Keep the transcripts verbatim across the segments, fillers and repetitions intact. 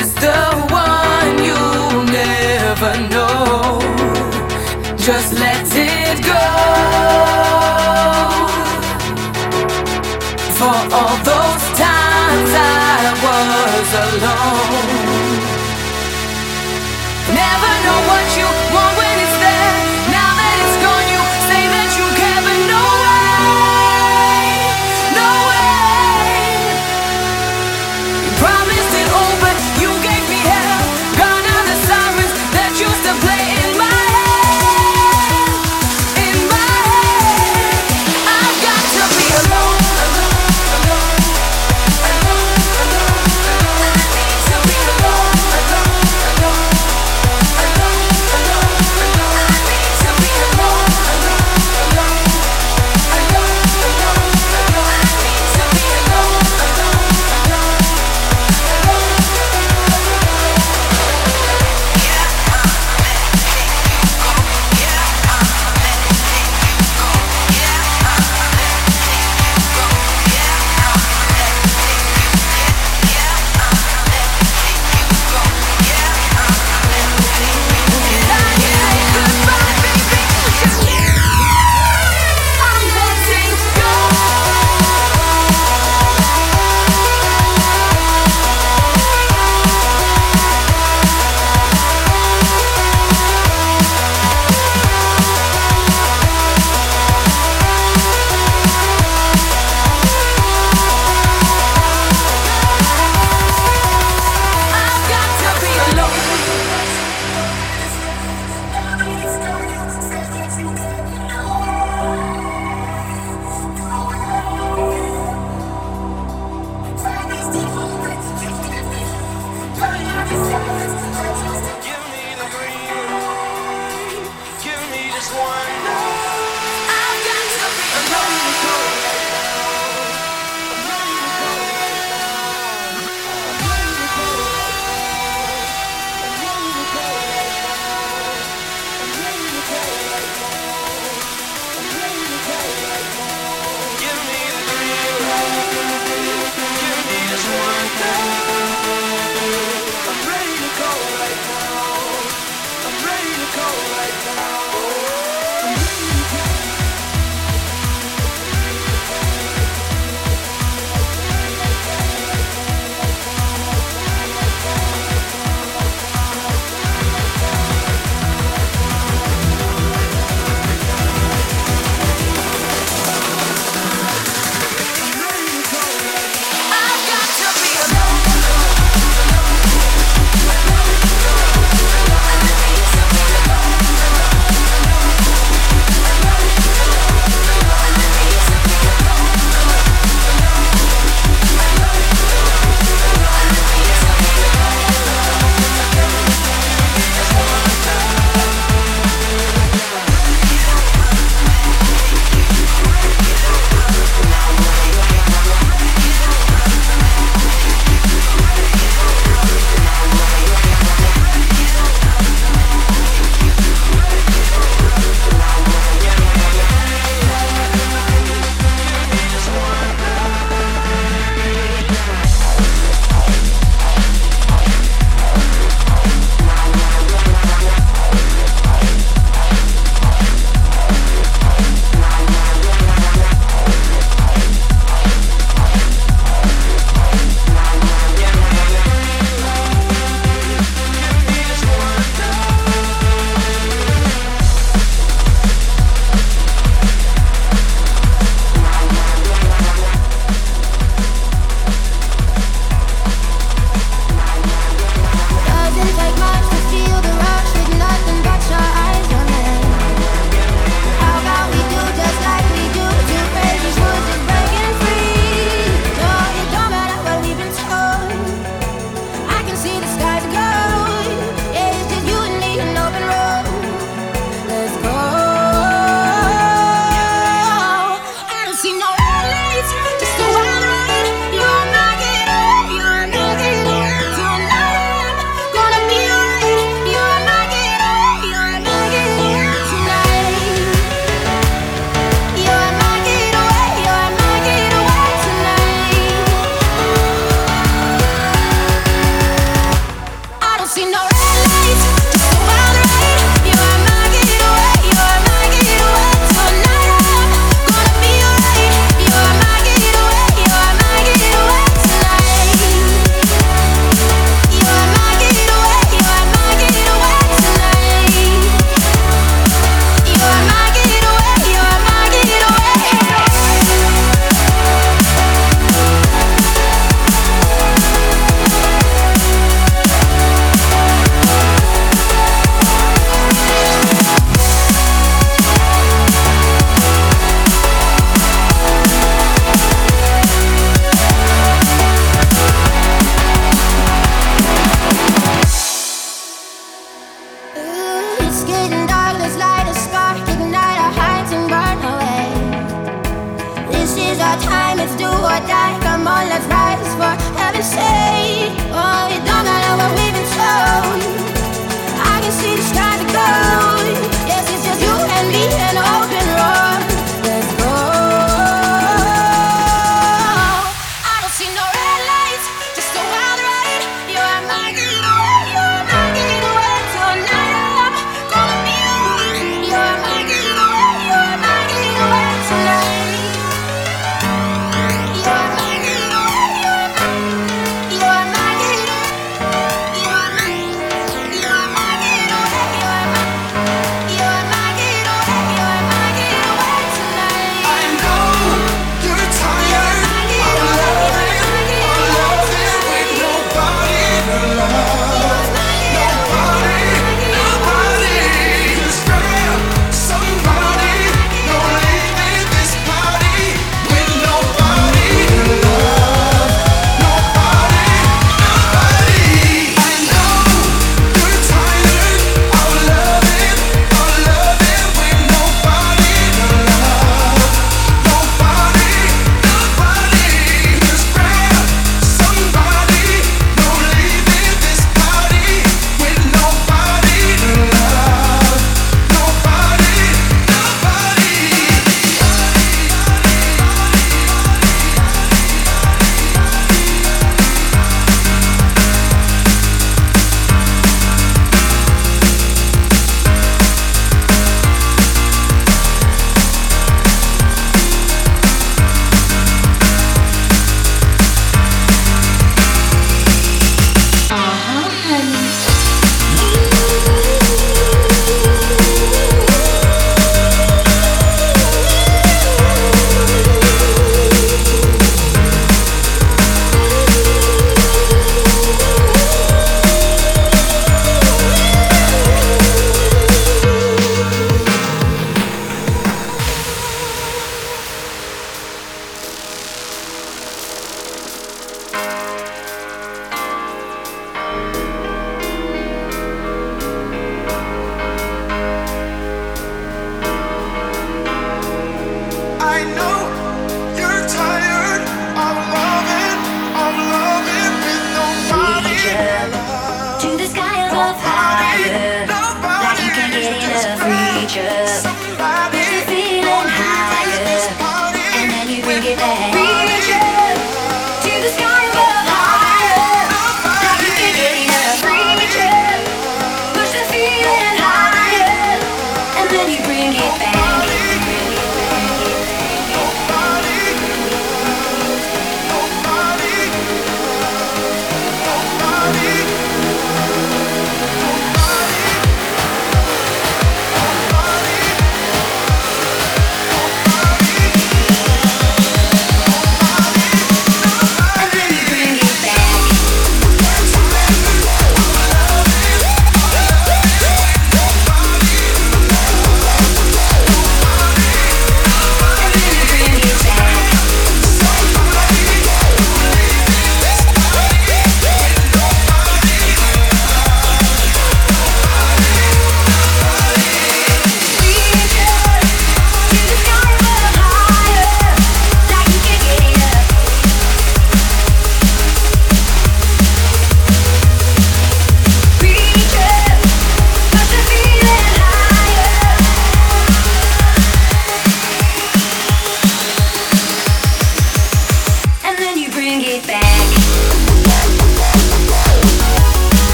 is the one you'll never know. Just let it go. For all those times I was alone. Never know what you want when it's there. Now that it's gone, you say that you care, but no way, no way. You promised it all, but you gave me hell. Gone are the sirens that used to play in my head, in my head. I've got to be alone, alone, alone, alone, alone, alone. I need to.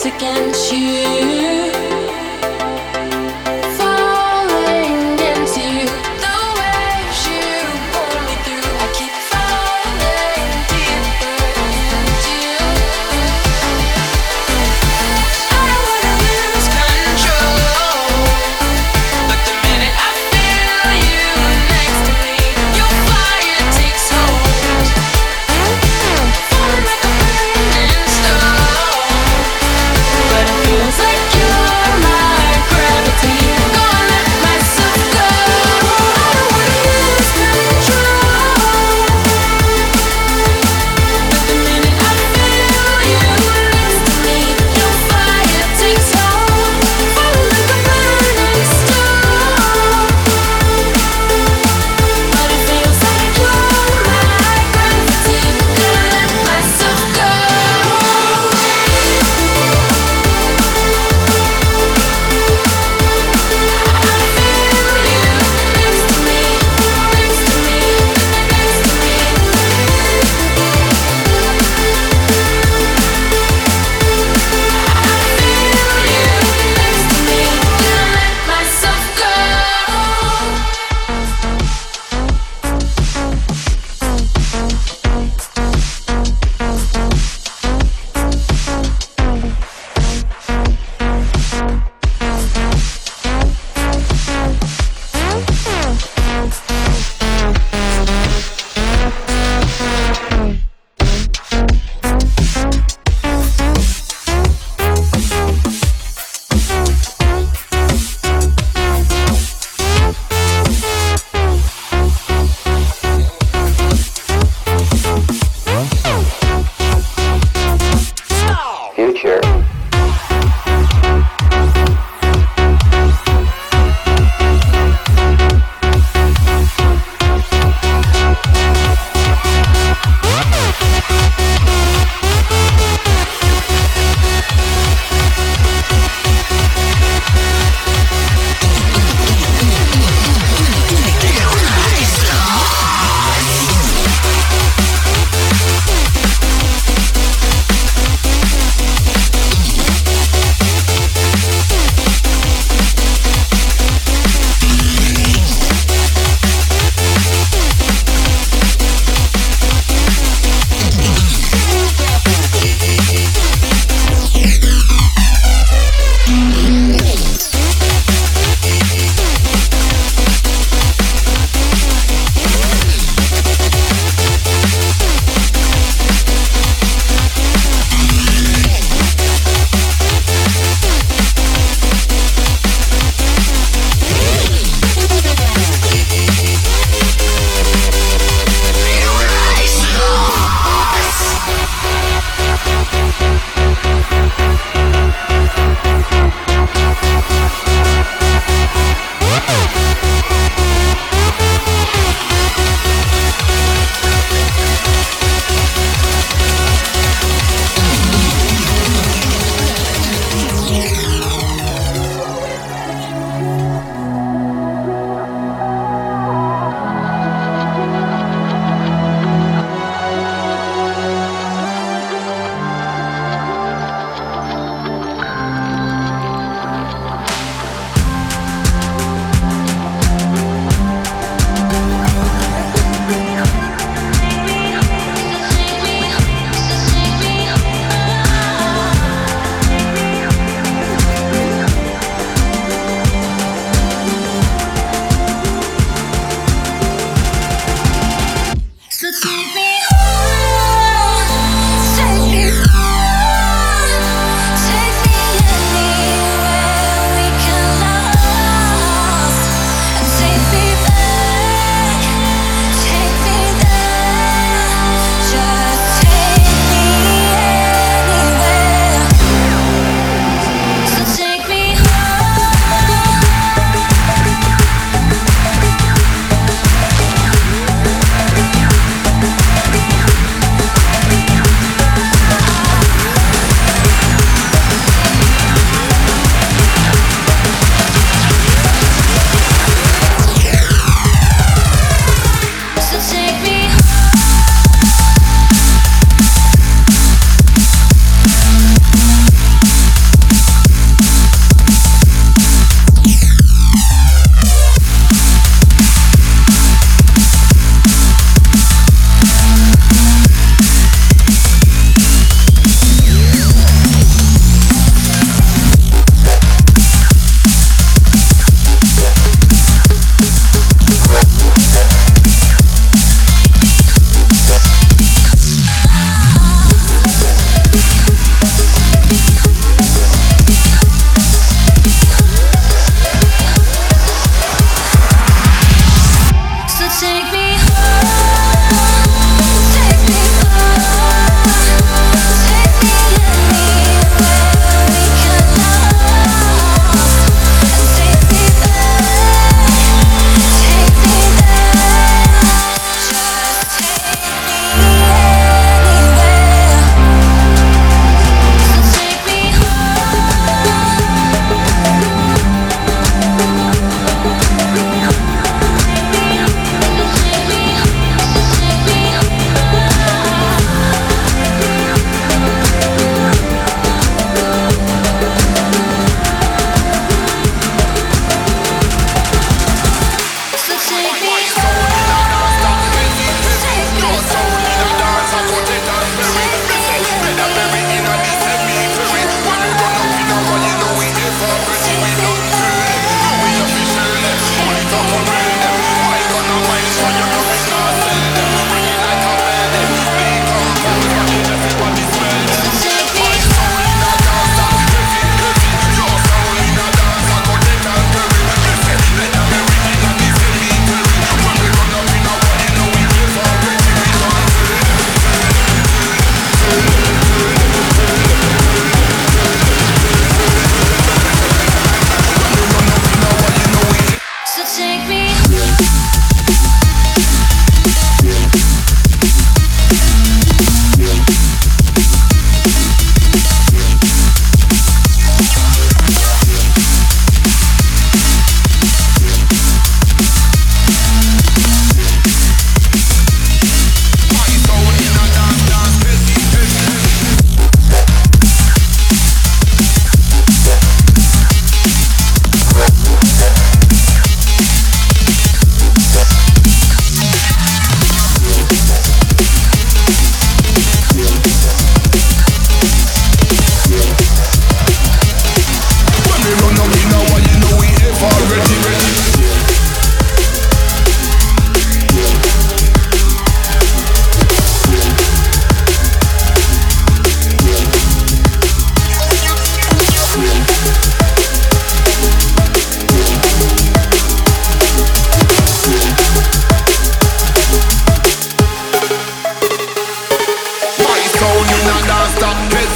dance against you, falling into the waves you pull me through. I keep falling deeper into you. I don't wanna lose control, but the minute I feel you next to me, your fire takes hold. Falling like a burning star, but it feels like you're my gravity. Gonna let myself go. I don't wanna lose control, but the minute I feel you next to me, your fire takes hold. Falling like a burning star, but it feels like you're my gravity. Gonna let myself go. Future.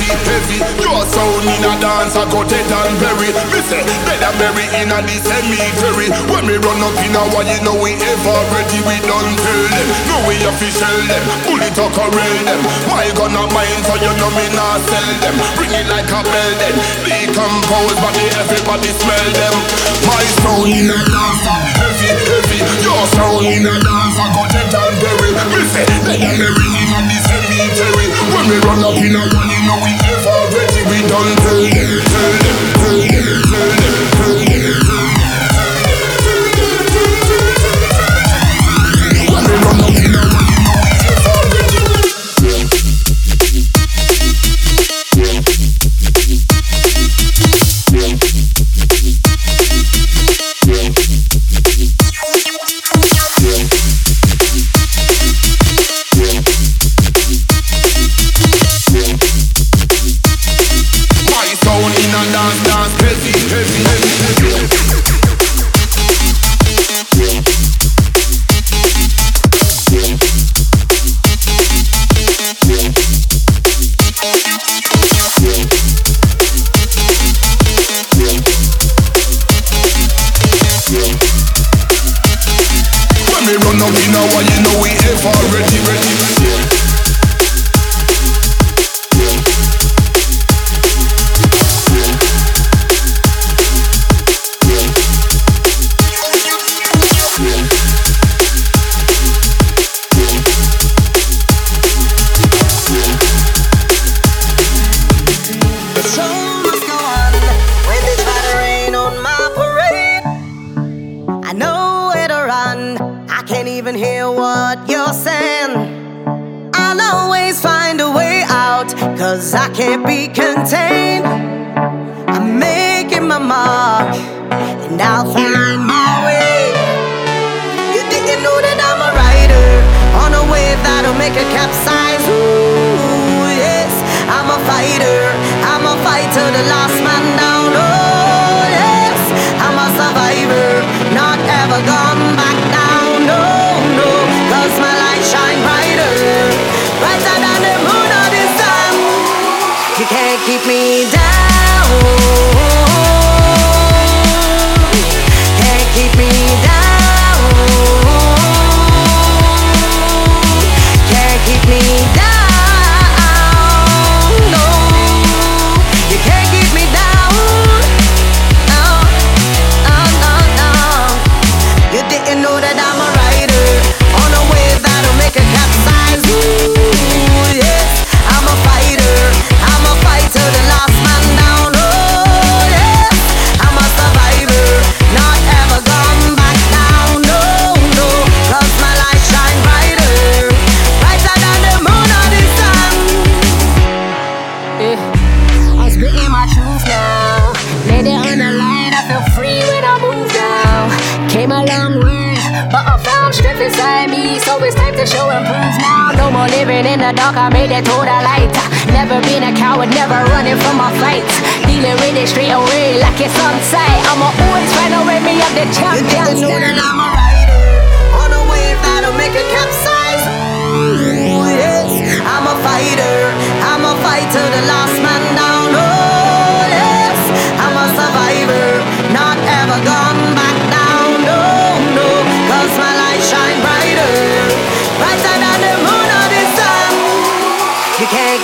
deep heavy. Your sound in a dance I got it and bury. Me say better bury in a this cemetery. When me run up in a while, you know we ever ready. We done tell them, no we official them. Bullet or corral them. My gun not mine, so you know me not sell them. Bring it like a bell then. Decompose body, everybody smell them. My sound in a dance I heavy, heavy. Your sound in a dance I got it and bury. Me say better bury in a this cemetery. When we run up in a one, you know we ever ready. We done tell them, tell them, tell them, tell them, tell them. When we run up in a one, you know we ever ready.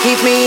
Keep me